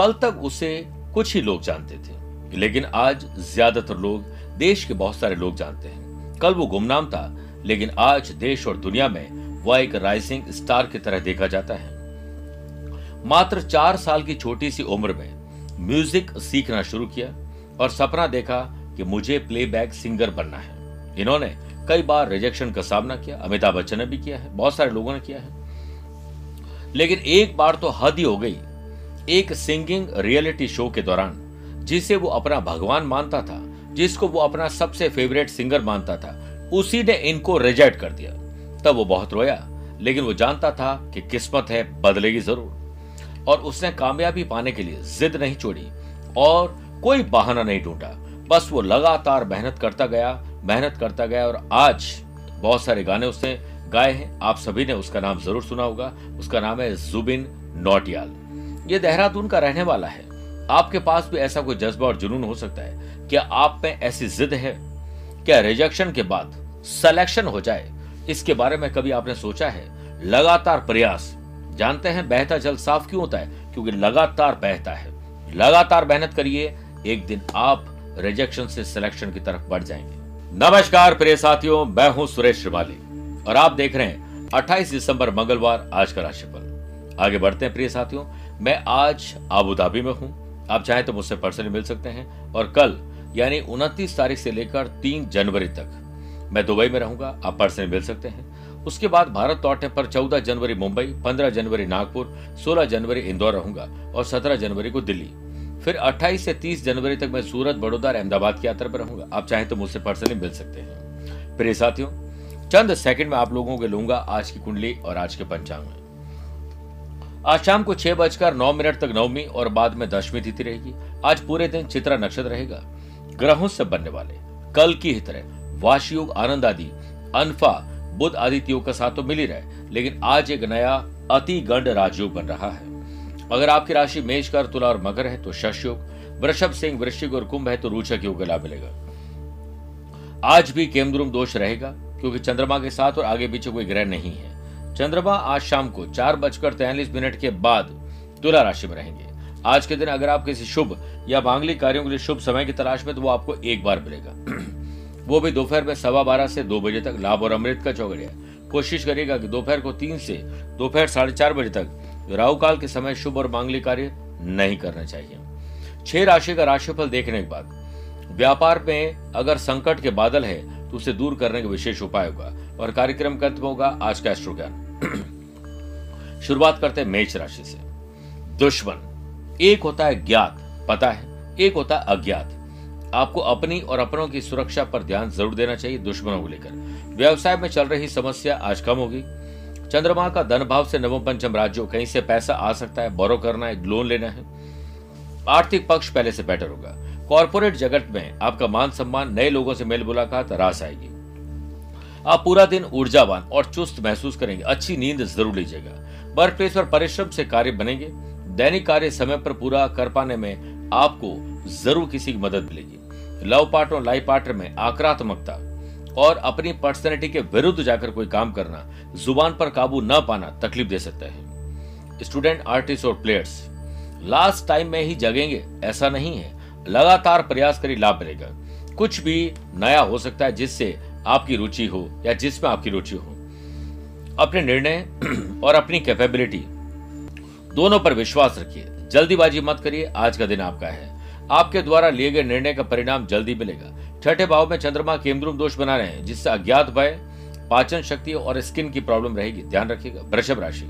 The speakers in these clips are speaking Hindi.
कल तक उसे कुछ ही लोग जानते थे, लेकिन आज ज्यादातर लोग, देश के बहुत सारे लोग जानते हैं। कल वो गुमनाम था, लेकिन आज देश और दुनिया में वह एक राइजिंग स्टार की तरह देखा जाता है। मात्र 4 साल की छोटी सी उम्र में म्यूजिक सीखना शुरू किया और सपना देखा कि मुझे प्लेबैक सिंगर बनना है। इन्होंने कई बार रिजेक्शन का सामना किया, अमिताभ बच्चन ने भी किया है, बहुत सारे लोगों ने किया है, लेकिन एक बार तो हद ही हो गई। एक सिंगिंग रियलिटी शो के दौरान जिसे वो अपना भगवान मानता था, जिसको वो अपना सबसे फेवरेट सिंगर मानता था, उसी ने इनको रिजेक्ट कर दिया। तब वो बहुत रोया, लेकिन वो जानता था कि किस्मत है, बदलेगी जरूर, और उसने कामयाबी पाने के लिए जिद नहीं छोड़ी और कोई बहाना नहीं ढूंढा। बस वो लगातार मेहनत करता गया और आज बहुत सारे गाने उसने गाए हैं, आप सभी ने उसका नाम जरूर सुना होगा। उसका नाम है जुबिन नौटियाल। ये देहरादून का रहने वाला है। आपके पास भी ऐसा कोई जज्बा और जुनून हो सकता है। क्या आप में ऐसी जिद है? क्या रिजेक्शन के बाद सिलेक्शन हो जाए, इसके बारे में कभी आपने सोचा है? लगातार प्रयास, जानते हैं बहता जल साफ क्यों होता है? क्योंकि लगातार बहता है। लगातार मेहनत करिए, एक दिन आप रिजेक्शन से सिलेक्शन की तरफ बढ़ जाएंगे। नमस्कार प्रिय साथियों, मैं हूं सुरेश श्रीवाली और आप देख रहे हैं 28 दिसंबर मंगलवार आज का राशिफल। आगे बढ़ते हैं प्रिय साथियों, मैं आज आबू धाबी में हूं। आप चाहें तो मुझसे पर्सनली मिल सकते हैं। और कल यानी 29 तारीख से लेकर 3 जनवरी तक मैं दुबई में रहूंगा, आप पर्सनली मिल सकते हैं। उसके बाद भारत लौटने पर 14 जनवरी मुंबई, 15 जनवरी नागपुर, 16 जनवरी इंदौर रहूंगा और 17 जनवरी को दिल्ली। फिर 28 से 30 जनवरी तक मैं सूरत, बड़ौदा और अहमदाबाद की यात्रा पर रहूंगा। आप चाहें तो मुझसे पर्सनली मिल सकते हैं। प्रिय साथियों, चंद सेकंड में आप लोगों को लूंगा आज की कुंडली और आज के पंचांग में। आज शाम को 6:09 तक नवमी और बाद में 10वीं तिथि रहेगी। आज पूरे दिन चित्रा नक्षत्र रहेगा। ग्रहों से बनने वाले कल की ही तरह वाशी योग, आनंद आदि, अनफा, बुध आदित्य योग का साथ तो मिल ही रहा है, लेकिन आज एक नया अति गंड राजयोग बन रहा है। अगर आपकी राशि मेष, कर, तुला और मकर है तो शश योग, वृषभ, सिंह, वृश्चिक और कुंभ है तो रोचक योग का लाभ मिलेगा। आज भी केमद्रुम दोष रहेगा क्योंकि चंद्रमा के साथ और आगे पीछे कोई ग्रह नहीं है। चंद्रमा आज शाम को 4:43 के बाद तुला राशि में रहेंगे। आज के दिन अगर आप किसी शुभ या मांगलिक कार्यों के लिए शुभ समय की तलाश में, तो वो आपको एक बार मिलेगा, वो भी दोपहर में 12:15 से 2 बजे तक। लाभ और अमृत का चौगड़िया, कोशिश करिएगा कि दोपहर को 3 से दोपहर 4:30 बजे तक राहु काल के समय शुभ और मांगलिक कार्य नहीं करना चाहिए। 6 राशि का राशिफल देखने के बाद व्यापार में अगर संकट के बादल है तो उसे दूर करने का विशेष उपाय होगा। और कार्यक्रम का अंत होगा आज का एस्ट्रो ज्ञान। शुरुआत करते हैं मेष राशि से। दुश्मन, एक होता है ज्ञात, पता है, एक होता है अज्ञात। आपको अपनी और अपनों की सुरक्षा पर ध्यान जरूर देना चाहिए। दुश्मनों को लेकर व्यवसाय में चल रही समस्या आज कम होगी। चंद्रमा का धन भाव से नवम पंचम राज्यों, कहीं से पैसा आ सकता है, बोरो करना है, लोन लेना है। आर्थिक पक्ष पहले से बेटर होगा। कॉर्पोरेट जगत में आपका मान सम्मान, नए लोगों से मेल मुलाकात, रास आएगी। आप पूरा दिन ऊर्जावान और चुस्त महसूस करेंगे। अच्छी नींद जरूर लीजिएगा। वर्क प्लेस पर परिश्रम से कार्य बनेंगे। दैनिक कार्य समय पर पूरा कर पाने में आपको जरूर किसी की मदद मिलेगी। लव पार्टनर और लाइफ पार्टनर में आक्रामकता और अपनी पर्सनैलिटी के विरुद्ध जाकर कोई काम करना, जुबान पर काबू न पाना तकलीफ दे सकता है। स्टूडेंट, आर्टिस्ट और प्लेयर्स लास्ट टाइम में ही जगेंगे, ऐसा नहीं है। लगातार प्रयास करिए, लाभ मिलेगा। कुछ भी नया हो सकता है जिससे आपकी रुचि हो या जिसमें आपकी रुचि हो। अपने निर्णय और अपनी कैपेबिलिटी दोनों पर विश्वास रखिए। जल्दीबाजी मत करिए। आज का दिन आपका है, आपके द्वारा लिए गए निर्णय का परिणाम जल्दी मिलेगा। 6ठे भाव में चंद्रमा केमद्रुम दोष बना रहे हैं, जिससे अज्ञात भय, पाचन शक्ति और स्किन की प्रॉब्लम रहेगी, ध्यान रखिएगा। वृषभ राशि,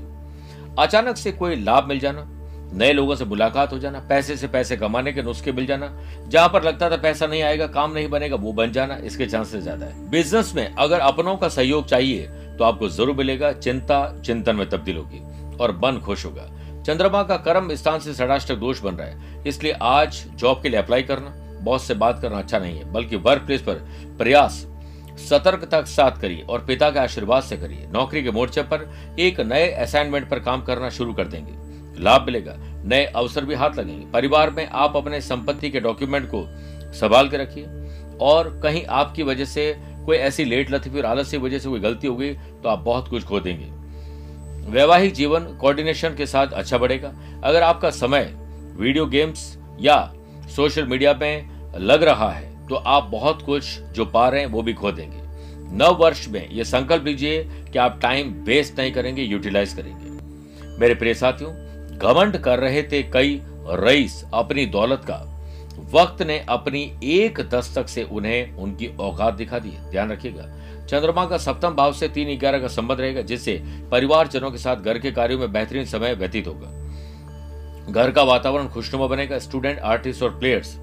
अचानक से कोई लाभ मिल जाना, नए लोगों से मुलाकात हो जाना, पैसे से पैसे कमाने के नुस्खे मिल जाना, जहां पर लगता था पैसा नहीं आएगा, काम नहीं बनेगा, वो बन जाना, इसके चांसेस ज्यादा है। बिजनेस में अगर अपनों का सहयोग चाहिए तो आपको जरूर मिलेगा। चिंता चिंतन में तब्दील होगी और मन खुश होगा। चंद्रमा का कर्म स्थान से षडाष्टक दोष बन रहा है, इसलिए आज जॉब के लिए अप्लाई करना, बॉस से बात करना अच्छा नहीं है, बल्कि वर्क प्लेस पर प्रयास सतर्कता के साथ करिए और पिता के आशीर्वाद से करिए। नौकरी के मोर्चे पर एक नए असाइनमेंट पर काम करना शुरू कर देंगे, लाभ मिलेगा। नए अवसर भी हाथ लगेंगे। परिवार में आप अपने संपत्ति के डॉक्यूमेंट को संभाल के रखिए, और कहीं आपकी वजह से कोई ऐसी लेट लथी और आलस की वजह से कोई गलती हो गई तो आप बहुत कुछ खो देंगे। वैवाहिक जीवन कोऑर्डिनेशन के साथ अच्छा बढ़ेगा। अगर आपका समय वीडियो गेम्स या सोशल मीडिया में लग रहा है तो आप बहुत कुछ जो पा रहे हैं वो भी खो देंगे। नव वर्ष में ये संकल्प लीजिए कि आप टाइम वेस्ट नहीं करेंगे, यूटिलाइज करेंगे। मेरे प्रिय साथियों, घमंड कर रहे थे कई रईस अपनी दौलत का, वक्त ने अपनी एक दस्तक से उन्हें उनकी औकात दिखा दी। ध्यान रखिएगा, चंद्रमा का सप्तम भाव से 3/11 का संबंध रहेगा, जिससे परिवारजनों के साथ घर के कार्यों में बेहतरीन समय व्यतीत होगा। घर का वातावरण खुशनुमा बनेगा। स्टूडेंट, आर्टिस्ट और प्लेयर्स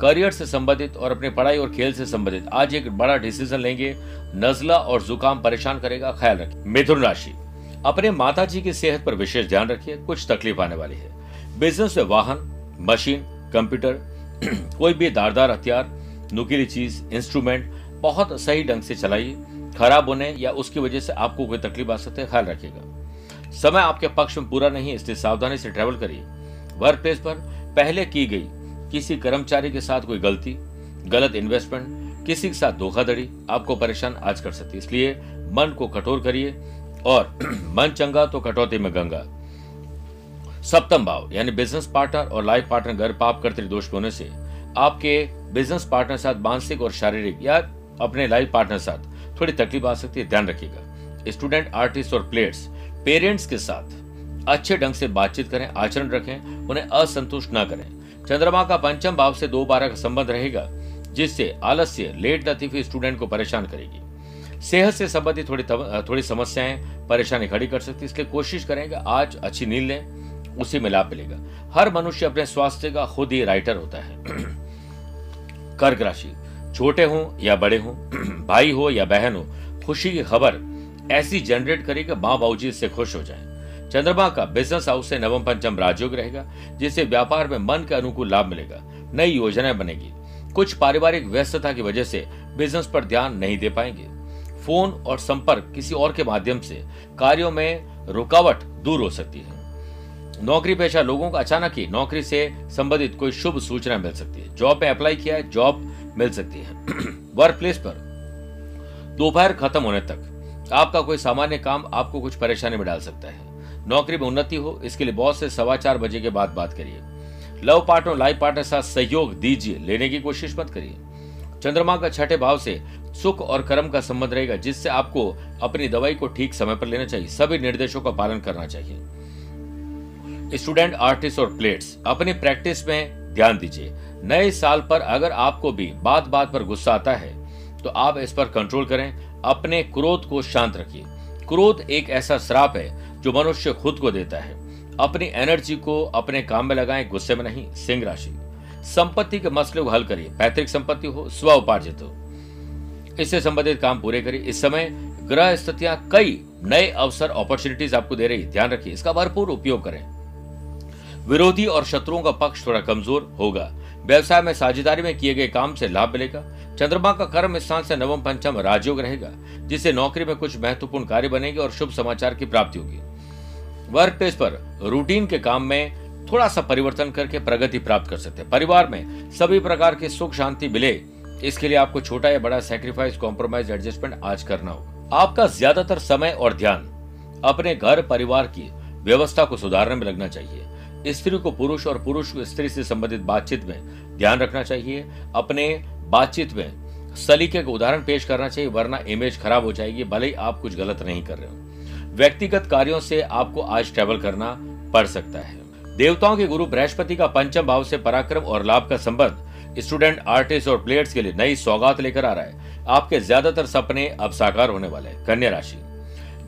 करियर से संबंधित और अपने पढ़ाई और खेल से संबंधित आज एक बड़ा डिसीजन लेंगे। नजला और जुकाम परेशान करेगा, ख्याल रखें। मिथुन राशि, अपने माताजी की सेहत पर विशेष ध्यान रखिए, कुछ तकलीफ आने वाली है। बिजनेस में वाहन, मशीन, कंप्यूटर, कोई भी धारदार हथियार, नुकीली चीज, इंस्ट्रूमेंट बहुत सही ढंग से चलाइए। खराब होने या उसकी वजह से आपको कोई तकलीफ आ सकती है, ख्याल रखिएगा। समय आपके पक्ष में पूरा नहीं है, इसलिए सावधानी से ट्रैवल करिए। वर्क प्लेस पर पहले की गई किसी कर्मचारी के साथ कोई गलती, गलत इन्वेस्टमेंट, किसी के साथ धोखाधड़ी आपको परेशान आज कर सकती है, इसलिए मन को कठोर करिए। और मन चंगा तो कटौती में गंगा। सप्तम भाव यानी बिजनेस पार्टनर और लाइफ पार्टनर घर पाप कर्तृदोष होने से आपके बिजनेस पार्टनर साथ मानसिक और शारीरिक या अपने लाइफ पार्टनर साथ थोड़ी तकलीफ आ सकती है, ध्यान रखिएगा। स्टूडेंट, आर्टिस्ट और प्लेयर्स पेरेंट्स के साथ अच्छे ढंग से बातचीत करें, आचरण रखें, उन्हें असंतुष्ट ना करें। चंद्रमा का पंचम भाव से 2/12 का संबंध रहेगा, जिससे आलस्य, लेट लतीफी स्टूडेंट को परेशान करेगी। सेहत से संबंधित थोड़ी समस्याएं परेशानी खड़ी कर सकती है, इसलिए कोशिश करेंगे आज अच्छी नींद लें, उसी में लाभ मिलेगा। हर मनुष्य अपने स्वास्थ्य का खुद ही राइटर होता है। कर्क राशि, छोटे हों या बड़े हों, भाई हो या बहन हो, खुशी की खबर ऐसी जनरेट करेगा माँ बाबूजी इससे खुश हो जाएं। चंद्रमा का बिजनेस हाउस से नवम पंचम राजयोग रहेगा, जिससे व्यापार में मन के अनुकूल लाभ मिलेगा, नई योजनाएं बनेगी। कुछ पारिवारिक व्यस्तता की वजह से बिजनेस पर ध्यान नहीं दे पाएंगे। फोन और संपर्क किसी और के माध्यम से कार्यों में रुकावट दूर हो सकती है। नौकरी पेशा लोगों को अचानक ही नौकरी से संबंधित कोई शुभ सूचना मिल सकती है। जॉब में अप्लाई किया है, जॉब मिल सकती है। वर्क प्लेस पर दोपहर खत्म होने तक आपका कोई सामान्य काम आपको कुछ परेशानी में डाल सकता है। नौकरी में उन्नति हो, इसके लिए बॉस से 15:15 बजे के बाद बात करिए। लव पार्टनर, लाइफ पार्टनर साथ सहयोग दीजिए, लेने की कोशिश मत करिए। चंद्रमा का छठे भाव से सुख और कर्म का संबंध रहेगा, जिससे आपको अपनी दवाई को ठीक समय पर लेना चाहिए, सभी निर्देशों का पालन करना चाहिए। स्टूडेंट, आर्टिस्ट और प्लेयर्स अपनी प्रैक्टिस में ध्यान दीजिए। नए साल पर अगर आपको भी बात बात पर गुस्सा आता है तो आप इस पर कंट्रोल करें, अपने क्रोध को शांत रखिए। क्रोध एक ऐसा श्राप है जो मनुष्य खुद को देता है। अपनी एनर्जी को अपने काम में लगाएं, गुस्से में नहीं। सिंह राशि, संपत्ति के मसले को हल करिए, पैतृक संपत्ति हो, स्व उपार्जित हो, इससे संबंधित काम पूरे करिए। इस समय ग्रह स्थितियां कई नए अवसर, अपॉर्चुनिटीज आपको दे रही है, ध्यान रखिए, इसका भरपूर उपयोग करें। विरोधी और शत्रुओं का पक्ष थोड़ा कमजोर होगा। व्यवसाय में साझेदारी में किए गए काम से लाभ मिलेगा। चंद्रमा का कर्म स्थान से नवम पंचम राजयोग रहेगा, जिससे नौकरी में कुछ महत्वपूर्ण कार्य बनेंगे और शुभ समाचार की प्राप्ति होगी। वर्क प्लेस पर रूटीन के काम में थोड़ा सा परिवर्तन करके प्रगति प्राप्त कर सकते हैं। परिवार में सभी प्रकार की सुख शांति मिले, इसके लिए आपको छोटा या बड़ा सैक्रिफाइस, कॉम्प्रोमाइज, एडजस्टमेंट आज करना होगा। आपका ज्यादातर समय और ध्यान अपने घर परिवार की व्यवस्था को सुधारने में लगना चाहिए। स्त्री को पुरुष और पुरुष को स्त्री से संबंधित बातचीत में ध्यान रखना चाहिए। अपने बातचीत में सलीके का उदाहरण पेश करना चाहिए, वरना इमेज खराब हो जाएगी, भले ही आप कुछ गलत नहीं कर रहे हो। व्यक्तिगत कार्यों से आपको आज ट्रैवल करना पड़ सकता है। देवताओं के गुरु बृहस्पति का पंचम भाव से पराक्रम और लाभ का संबंध स्टूडेंट, आर्टिस्ट और प्लेयर्स के लिए नई सौगात लेकर आ रहा है। आपके ज्यादातर सपने अब साकार होने वाले हैं। कन्या राशि,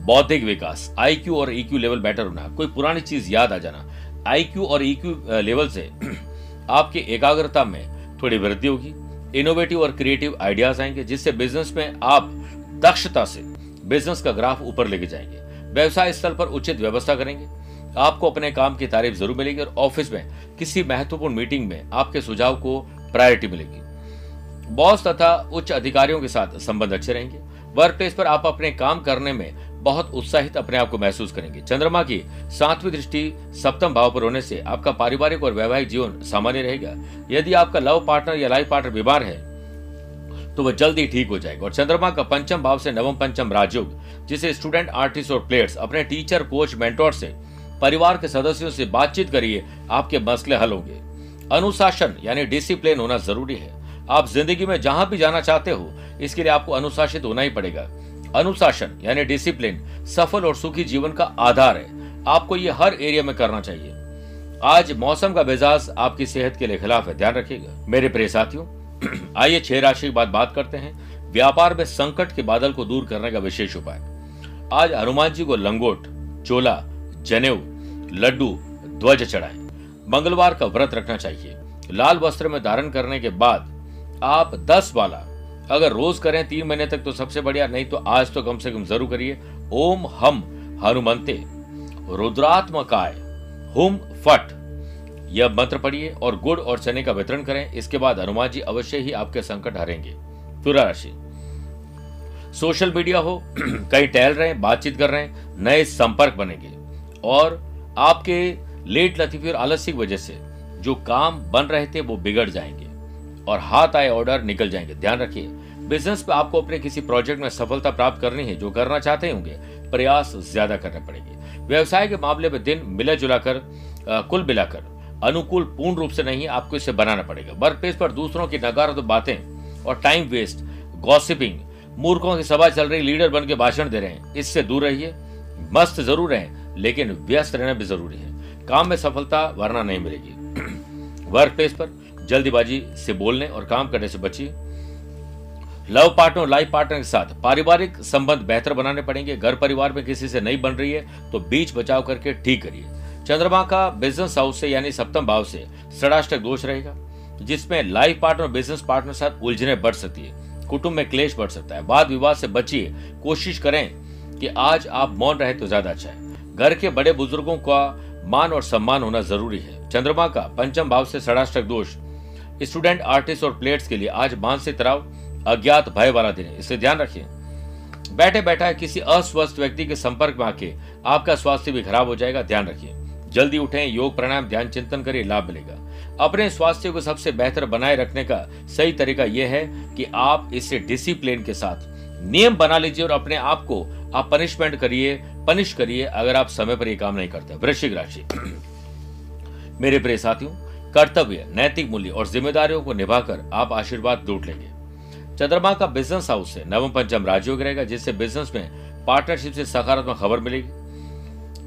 बौद्धिक विकास, IQ और EQ लेवल बेटर होना, कोई पुरानी चीज याद आ जाना। IQ और EQ लेवल से आपकी एकाग्रता में थोड़ी वृद्धि होगी। इनोवेटिव और क्रिएटिव आइडियाज आएंगे, जिससे बिजनेस में आप दक्षता से बिजनेस का ग्राफ ऊपर लेके जाएंगे। व्यवसाय स्थल पर उचित व्यवस्था करेंगे, आपको अपने काम की तारीफ जरूर मिलेगी। और ऑफिस में किसी महत्वपूर्ण मीटिंग में आपके सुझाव को प्रायोरिटी मिलेगी। बॉस तथा उच्च अधिकारियों के साथ संबंध अच्छे रहेंगे। वर्क प्लेस पर आप अपने काम करने में बहुत उत्साहित अपने आप को महसूस करेंगे। चंद्रमा की सातवीं दृष्टि सप्तम भाव पर होने से आपका पारिवारिक और वैवाहिक जीवन सामान्य रहेगा। यदि आपका लव पार्टनर या लाइफ पार्टनर बीमार है तो वह जल्दी ठीक हो जाएगा। और चंद्रमा का पंचम भाव से नवम पंचम राजयोग, जिसे स्टूडेंट, आर्टिस्ट और प्लेयर्स अपने टीचर, कोच, मेंटोर से परिवार के सदस्यों से बातचीत करिए, आपके मसले हल होंगे। अनुशासन यानी डिसिप्लिन होना जरूरी है। आप जिंदगी में जहां भी जाना चाहते हो, इसके लिए आपको अनुशासित होना ही पड़ेगा। अनुशासन यानी डिसिप्लिन सफल और सुखी जीवन का आधार है। आपको ये हर एरिया में करना चाहिए। आज मौसम का मिजाज आपकी सेहत के लिए खिलाफ है, ध्यान रखिएगा। मेरे प्रिय साथियों, आइए 6 राशि के बाद बात करते हैं। व्यापार में संकट के बादल को दूर करने का विशेष उपाय। आज हनुमान जी को लंगोट, चोला, जनेऊ, लड्डू, ध्वज चढ़ाएं। मंगलवार का व्रत रखना चाहिए। लाल वस्त्र में धारण करने के बाद आप 10 माला अगर रोज करें 3 महीने तक तो सबसे बढ़िया, नहीं तो आज तो कम से कम जरूर करिए। ओम हम हनुमंते रुद्रात्मकाय हुम फट, यह मंत्र पढ़िए और गुड़ और चने का वितरण करें। इसके बाद हनुमान जी अवश्य ही आपके संकट हरेंगे। तुला राशि, सोशल मीडिया हो, कहीं टहल रहे हैं, बातचीत कर रहे हैं, नए संपर्क बनेंगे और आपके लेट लतीफी और आलस्य की वजह से जो काम बन रहे थे वो बिगड़ जाएंगे और हाथ आए ऑर्डर निकल जाएंगे, ध्यान रखिए। बिजनेस पे आपको अपने किसी प्रोजेक्ट में सफलता प्राप्त करनी है, जो करना चाहते होंगे प्रयास ज्यादा करने पड़ेंगे। व्यवसाय के मामले में दिन मिला जुला कर कुल मिलाकर अनुकूल पूर्ण रूप से नहीं, आपको इसे बनाना पड़ेगा। वर्क प्लेस पर दूसरों की नकारात्मक बातें और टाइम वेस्ट, गॉसिपिंग, मूर्खों की सभा चल रही, लीडर बन के भाषण दे रहे हैं, इससे दूर रहिए। मस्त जरूर रहें लेकिन व्यस्त रहना भी जरूरी है। काम में सफलता वरना नहीं मिलेगी। वर्क प्लेस पर जल्दबाजी से बोलने और काम करने से बचिए। लव पार्टनर और लाइफ पार्टनर के साथ पारिवारिक संबंध बेहतर बनाने पड़ेंगे। घर परिवार में किसी से नहीं बन रही है तो बीच बचाव करके ठीक करिए। चंद्रमा का बिजनेस हाउस से यानी सप्तम भाव से षडाष्टक दोष रहेगा, जिसमें लाइफ पार्टनर और बिजनेस पार्टनर के साथ उलझने बढ़ सकती है। कुटुंब में क्लेश बढ़ सकता है। वाद विवाद से बचिए। कोशिश करें कि आज आप मौन रहे तो ज्यादा अच्छा है। घर के बड़े बुजुर्गों का मान और सम्मान होना जरूरी है। चंद्रमा का पंचम भाव से षडाष्टक दोष स्टूडेंट, आर्टिस्ट और प्लेयर्स के लिए आज मानसिक तनाव, अज्ञात भय वाला दिन है, इसे ध्यान रखिए। बैठे बैठा किसी अस्वस्थ व्यक्ति के संपर्क में आके आपका स्वास्थ्य भी खराब हो जाएगा, ध्यान रखिए। जल्दी उठें, योग प्राणायाम ध्यान चिंतन करिए, लाभ मिलेगा। अपने स्वास्थ्य को सबसे बेहतर बनाए रखने का सही तरीका यह है कि आप इसे डिसिप्लिन के साथ नियम बना लीजिए और अपने आप को आप पनिश करिए अगर आप समय पर यह काम नहीं करते। वृश्चिक राशि, मेरे प्रिय साथियों, कर्तव्य, नैतिक मूल्य और जिम्मेदारियों को निभाकर आप आशीर्वाद लूट लेंगे। चंद्रमा का बिजनेस हाउस से नवम पंचम राजयोग रहेगा, जिससे बिजनेस में पार्टनरशिप से सकारात्मक खबर मिलेगी।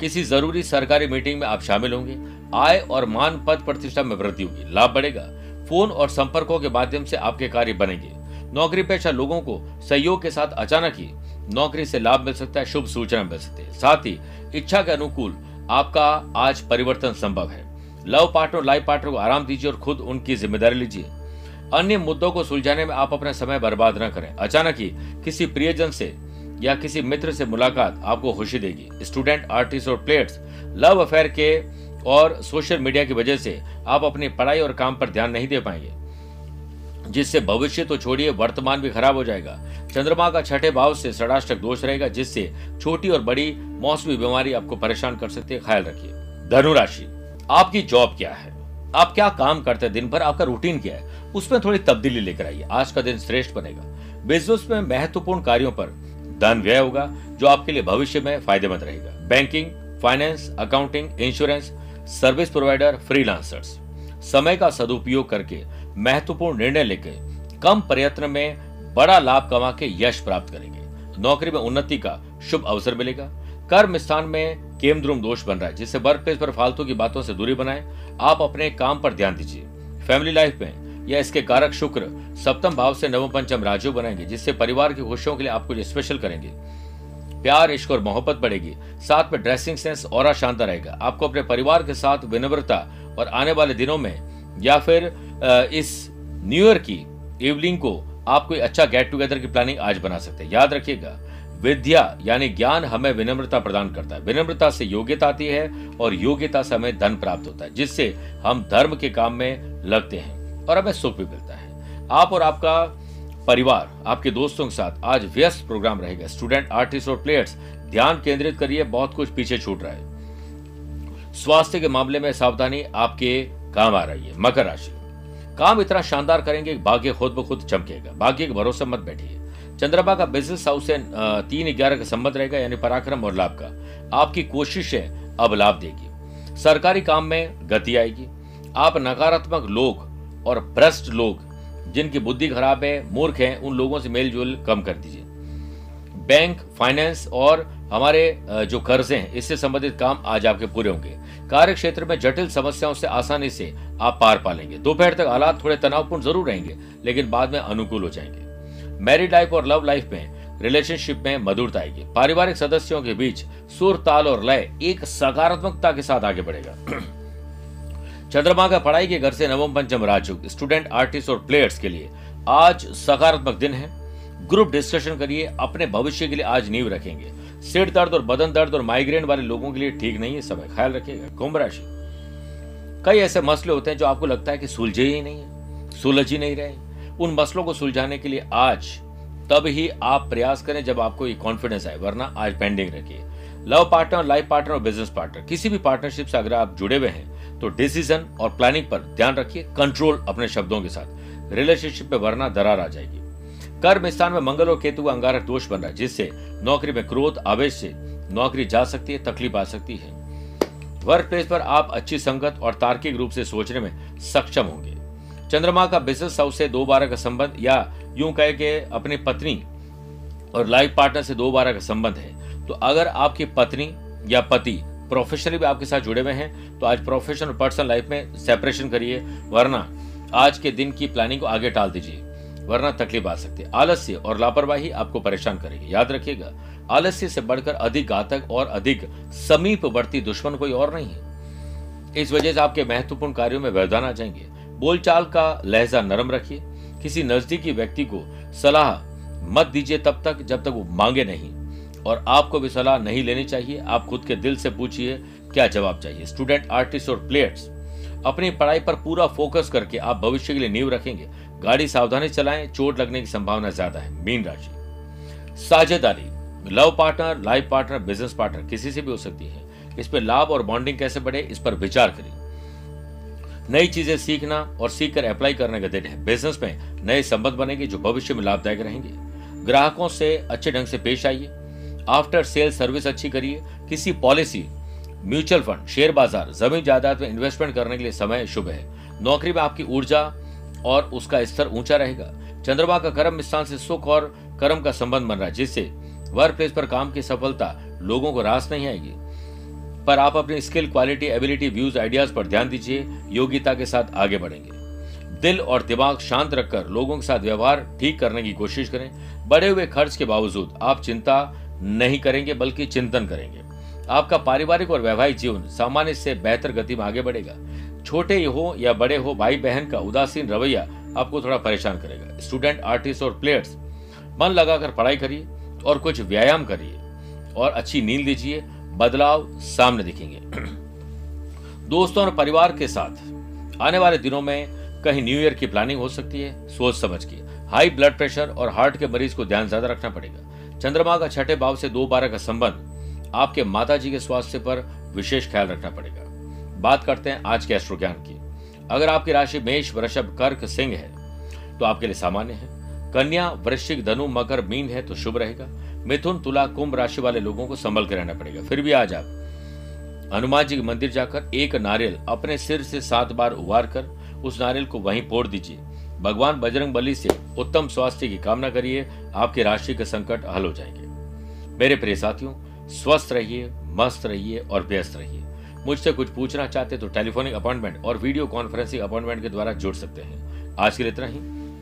किसी जरूरी सरकारी मीटिंग में आप शामिल होंगे। आय और मान, पद प्रतिष्ठा में वृद्धि होगी, लाभ बढ़ेगा। फोन और संपर्कों के माध्यम से आपके कार्य बनेंगे। नौकरी पेशा लोगों को सहयोग के साथ अचानक ही नौकरी से लाभ मिल सकता है, शुभ सूचना मिल सकती है। साथ ही इच्छा के अनुकूल आपका आज परिवर्तन संभव है। लव पार्टनर, लाइफ पार्टनर को आराम दीजिए और खुद उनकी जिम्मेदारी लीजिए। अन्य मुद्दों को सुलझाने में आप अपना समय बर्बाद न करें। अचानक ही किसी प्रियजन से या किसी मित्र से मुलाकात आपको खुशी देगी। स्टूडेंट, आर्टिस्ट और प्लेयर्स लव अफेयर के और सोशल मीडिया की वजह से आप अपनी पढ़ाई और काम पर ध्यान नहीं दे पाएंगे, जिससे भविष्य तो छोड़िए वर्तमान भी खराब हो जाएगा। चंद्रमा का छठे भाव से षडाष्टक दोष रहेगा, जिससे छोटी और बड़ी मौसमी बीमारी आपको परेशान कर सकती है, ख्याल रखिए। धनुराशि, आपकी जॉब क्या है, आप क्या काम करते हैं, दिन भर आपका रूटीन क्या है, उसमें थोड़ी तब्दीली लेकर आइए। आज का दिन श्रेष्ठ बनेगा। बिजनेस में महत्वपूर्ण कार्यों पर धन व्यय होगा, जो आपके लिए भविष्य में फायदेमंद रहेगा। Banking, finance, accounting, insurance, service provider, freelancers समय का सदुपयोग करके महत्वपूर्ण निर्णय लेकर कम प्रयत्न में बड़ा लाभ कमा के यश प्राप्त करेंगे। नौकरी में उन्नति का शुभ अवसर मिलेगा। कर्म स्थान में केमद्रुम दोष बन रहा है, जिससे वर्क प्लेस पर फालतू की बातों से दूरी बनाएं। आप अपने काम पर ध्यान दीजिए। फैमिली लाइफ में या इसके कारक शुक्र सप्तम भाव से नवम पंचम राजयोग बनाएंगे, जिससे परिवार की खुशियों के लिए आप कुछ स्पेशल करेंगे। प्यार, इश्क और मोहब्बत बढ़ेगी। साथ में ड्रेसिंग सेंस और शानदार रहेगा। आपको अपने परिवार के साथ विनम्रता और आने वाले दिनों में या फिर इस न्यू ईयर की इवनिंग को आप कोई अच्छा गेट टुगेदर की प्लानिंग आज बना सकते हैं, याद रखिएगा। विद्या यानी ज्ञान हमें विनम्रता प्रदान करता है। विनम्रता से योग्यता आती है और योग्यता से हमें धन प्राप्त होता है, जिससे हम धर्म के काम में लगते हैं और हमें सुख भी मिलता है। आप और आपका परिवार आपके दोस्तों के साथ आज व्यस्त प्रोग्राम रहेगा। स्टूडेंट, आर्टिस्ट और प्लेयर्स ध्यान केंद्रित करिए, बहुत कुछ पीछे छूट रहा है। स्वास्थ्य के मामले में सावधानी आपके काम आ रही है। मकर राशि, काम इतना शानदार करेंगे भाग्य खुद ब खुद चमकेगा। भाग्य के भरोसे मत बैठिए। चंद्रमा का बिजनेस हाउस से 3/11 का संबंध रहेगा, यानी पराक्रम और लाभ का। आपकी कोशिशें अब लाभ देगी। सरकारी काम में गति आएगी। आप नकारात्मक लोग और भ्रष्ट लोग, जिनकी बुद्धि खराब है, मूर्ख हैं, उन लोगों से मेल जोल कम कर दीजिए। बैंक, फाइनेंस और हमारे जो कर्जे हैं, इससे संबंधित काम आज आपके पूरे होंगे। कार्य क्षेत्र में जटिल समस्याओं से आसानी से आप पार पा लेंगे। दोपहर तक हालात थोड़े तनावपूर्ण जरूर रहेंगे, लेकिन बाद में अनुकूल हो जाएंगे। मैरिड लाइफ और लव लाइफ में, रिलेशनशिप में मधुरता आएगी। पारिवारिक सदस्यों के बीच सुर, ताल और लय एक सकारात्मकता के साथ आगे बढ़ेगा। चंद्रमा का पढ़ाई के घर से नवम पंचम राजयोग स्टूडेंट, आर्टिस्ट और प्लेयर्स के लिए आज सकारात्मक दिन है। ग्रुप डिस्कशन करिए। अपने भविष्य के लिए आज नींव रखेंगे। सिर दर्द और बदन दर्द और माइग्रेन वाले लोगों के लिए ठीक नहीं है समय, ख्याल रखिएगा। कुंभ राशि, कई ऐसे मसले होते हैं जो आपको लगता है कि सुलझे ही नहीं है, सुलझ ही नहीं रहे। उन मसलों को सुलझाने के लिए आज तब ही आप प्रयास करें जब आपको ये कॉन्फिडेंस आए, वरना आज पेंडिंग रखिए। लव पार्टनर, लाइफ पार्टनर और बिजनेस पार्टनर, किसी भी पार्टनरशिप से अगर आप जुड़े हुए हैं तो डिसीजन और प्लानिंग पर ध्यान रखिए। कंट्रोल अपने शब्दों के साथ। रिलेशनशिप में वरना दरार आ जाएगी। कर्म स्थान में मंगल और केतु का अंगारक दोष बन रहा है, जिससे नौकरी में क्रोध आवेश से नौकरी जा सकती है, तकलीफ आ सकती है। वर्क प्लेस पर आप अच्छी संगत और तार्किक रूप से सोचने में सक्षम होंगे। चंद्रमा का बिजनेस हाउस से 2 बार का संबंध, या यूं कहे कि अपनी पत्नी और लाइफ पार्टनर से 2 बार का संबंध है, तो अगर आपकी पत्नी या पति प्रोफेशनली भी आपके साथ जुड़े हुए हैं तो आज प्रोफेशन और पर्सनल लाइफ में सेपरेशन करिए, वरना आज के दिन की प्लानिंग को आगे टाल दीजिए, वरना तकलीफ आ सकती है। आलस्य और लापरवाही आपको परेशान करेगी, याद रखिएगा। आलस्य से बढ़कर अधिक घातक और अधिक समीप बढ़ती दुश्मन कोई और नहीं है। इस वजह से आपके महत्वपूर्ण कार्यों में व्यवधान आ जाएंगे। बोलचाल का लहजा नरम रखिए। किसी नजदीकी व्यक्ति को सलाह मत दीजिए तब तक जब तक वो मांगे नहीं, और आपको भी सलाह नहीं लेनी चाहिए। आप खुद के दिल से पूछिए क्या जवाब चाहिए। स्टूडेंट, आर्टिस्ट और प्लेयर्स, अपनी पढ़ाई पर पूरा फोकस करके आप भविष्य के लिए नींव रखेंगे। गाड़ी सावधानी चलाएं, चोट लगने की संभावना ज्यादा है। मीन राशि, साझेदारी, love partner, life partner, business partner, किसी से भी हो सकती है। इस पर लाभ और बॉन्डिंग कैसे बढ़े, इस पर विचार करें। नई चीजें सीखना और सीखकर अप्लाई करने का दिन है। बिजनेस में नए संबंध बनेंगे जो भविष्य में लाभदायक रहेंगे। ग्राहकों से अच्छे ढंग से पेश आइए। आफ्टर सेल सर्विस अच्छी करिए। किसी पॉलिसी, म्यूचुअल फंड, शेयर बाजार, जमीन जायदाद में इन्वेस्टमेंट करने के लिए समय शुभ है। नौकरी में आपकी ऊर्जा और उसका स्तर ऊंचा रहेगा। चंद्रमा का कर्म स्थान से सुख और कर्म का संबंध बन रहा है, जिससे वर्क प्लेस पर काम की सफलता लोगों को रास नहीं आएगी, पर आप अपनी skill, quality, ability, views, ideas पर ध्यान दीजिए। योग्यता के साथ आगे बढ़ेंगे। दिल और दिमाग शांत रखकर लोगों के साथ व्यवहार ठीक करने की कोशिश करें। बढ़े हुए खर्च के बावजूद आप चिंता नहीं करेंगे बल्कि चिंतन करेंगे। आपका पारिवारिक और वैवाहिक जीवन सामान्य से बेहतर गति में आगे बढ़ेगा। छोटे हो या बड़े हो, भाई बहन का उदासीन रवैया आपको थोड़ा परेशान करेगा। स्टूडेंट, आर्टिस्ट और प्लेयर्स, मन लगाकर पढ़ाई करिए और कुछ व्यायाम करिए और अच्छी नींद लीजिए। बदलाव सामने दिखेंगे। दोस्तों और परिवार के साथ आने वाले दिनों में कहीं न्यू ईयर की प्लानिंग हो सकती है, सोच समझ के। हाई ब्लड प्रेशर और हार्ट के मरीज को ध्यान ज्यादा रखना पड़ेगा। चंद्रमा का 6ठे भाव से 2 बार का संबंध, आपके माताजी के स्वास्थ्य पर विशेष ख्याल रखना पड़ेगा। बात करते हैं आज के एस्ट्रो ज्ञान की। अगर आपकी राशि मेष, वृषभ, कर्क, सिंह है तो आपके लिए सामान्य है। कन्या, वृश्चिक, धनु, मकर, मीन है तो शुभ रहेगा। मिथुन, तुला, कुंभ राशि वाले लोगों को संभल के रहना पड़ेगा। फिर भी आज आप हनुमान जी के मंदिर जाकर 1 नारियल अपने सिर से 7 बार उबार कर उस नारियल को वहीं फोड़ दीजिए। भगवान बजरंग बली से उत्तम स्वास्थ्य की कामना करिए। आपकी राशि के संकट हल हो जाएंगे। मेरे प्रिय साथियों, स्वस्थ रहिए, मस्त रहिए और व्यस्त रहिए। मुझसे कुछ पूछना चाहते तो टेलीफोनिक अपॉइंटमेंट और वीडियो कॉन्फ्रेंसिंग अपॉइंटमेंट के द्वारा जुड़ सकते हैं। आज के लिए इतना ही।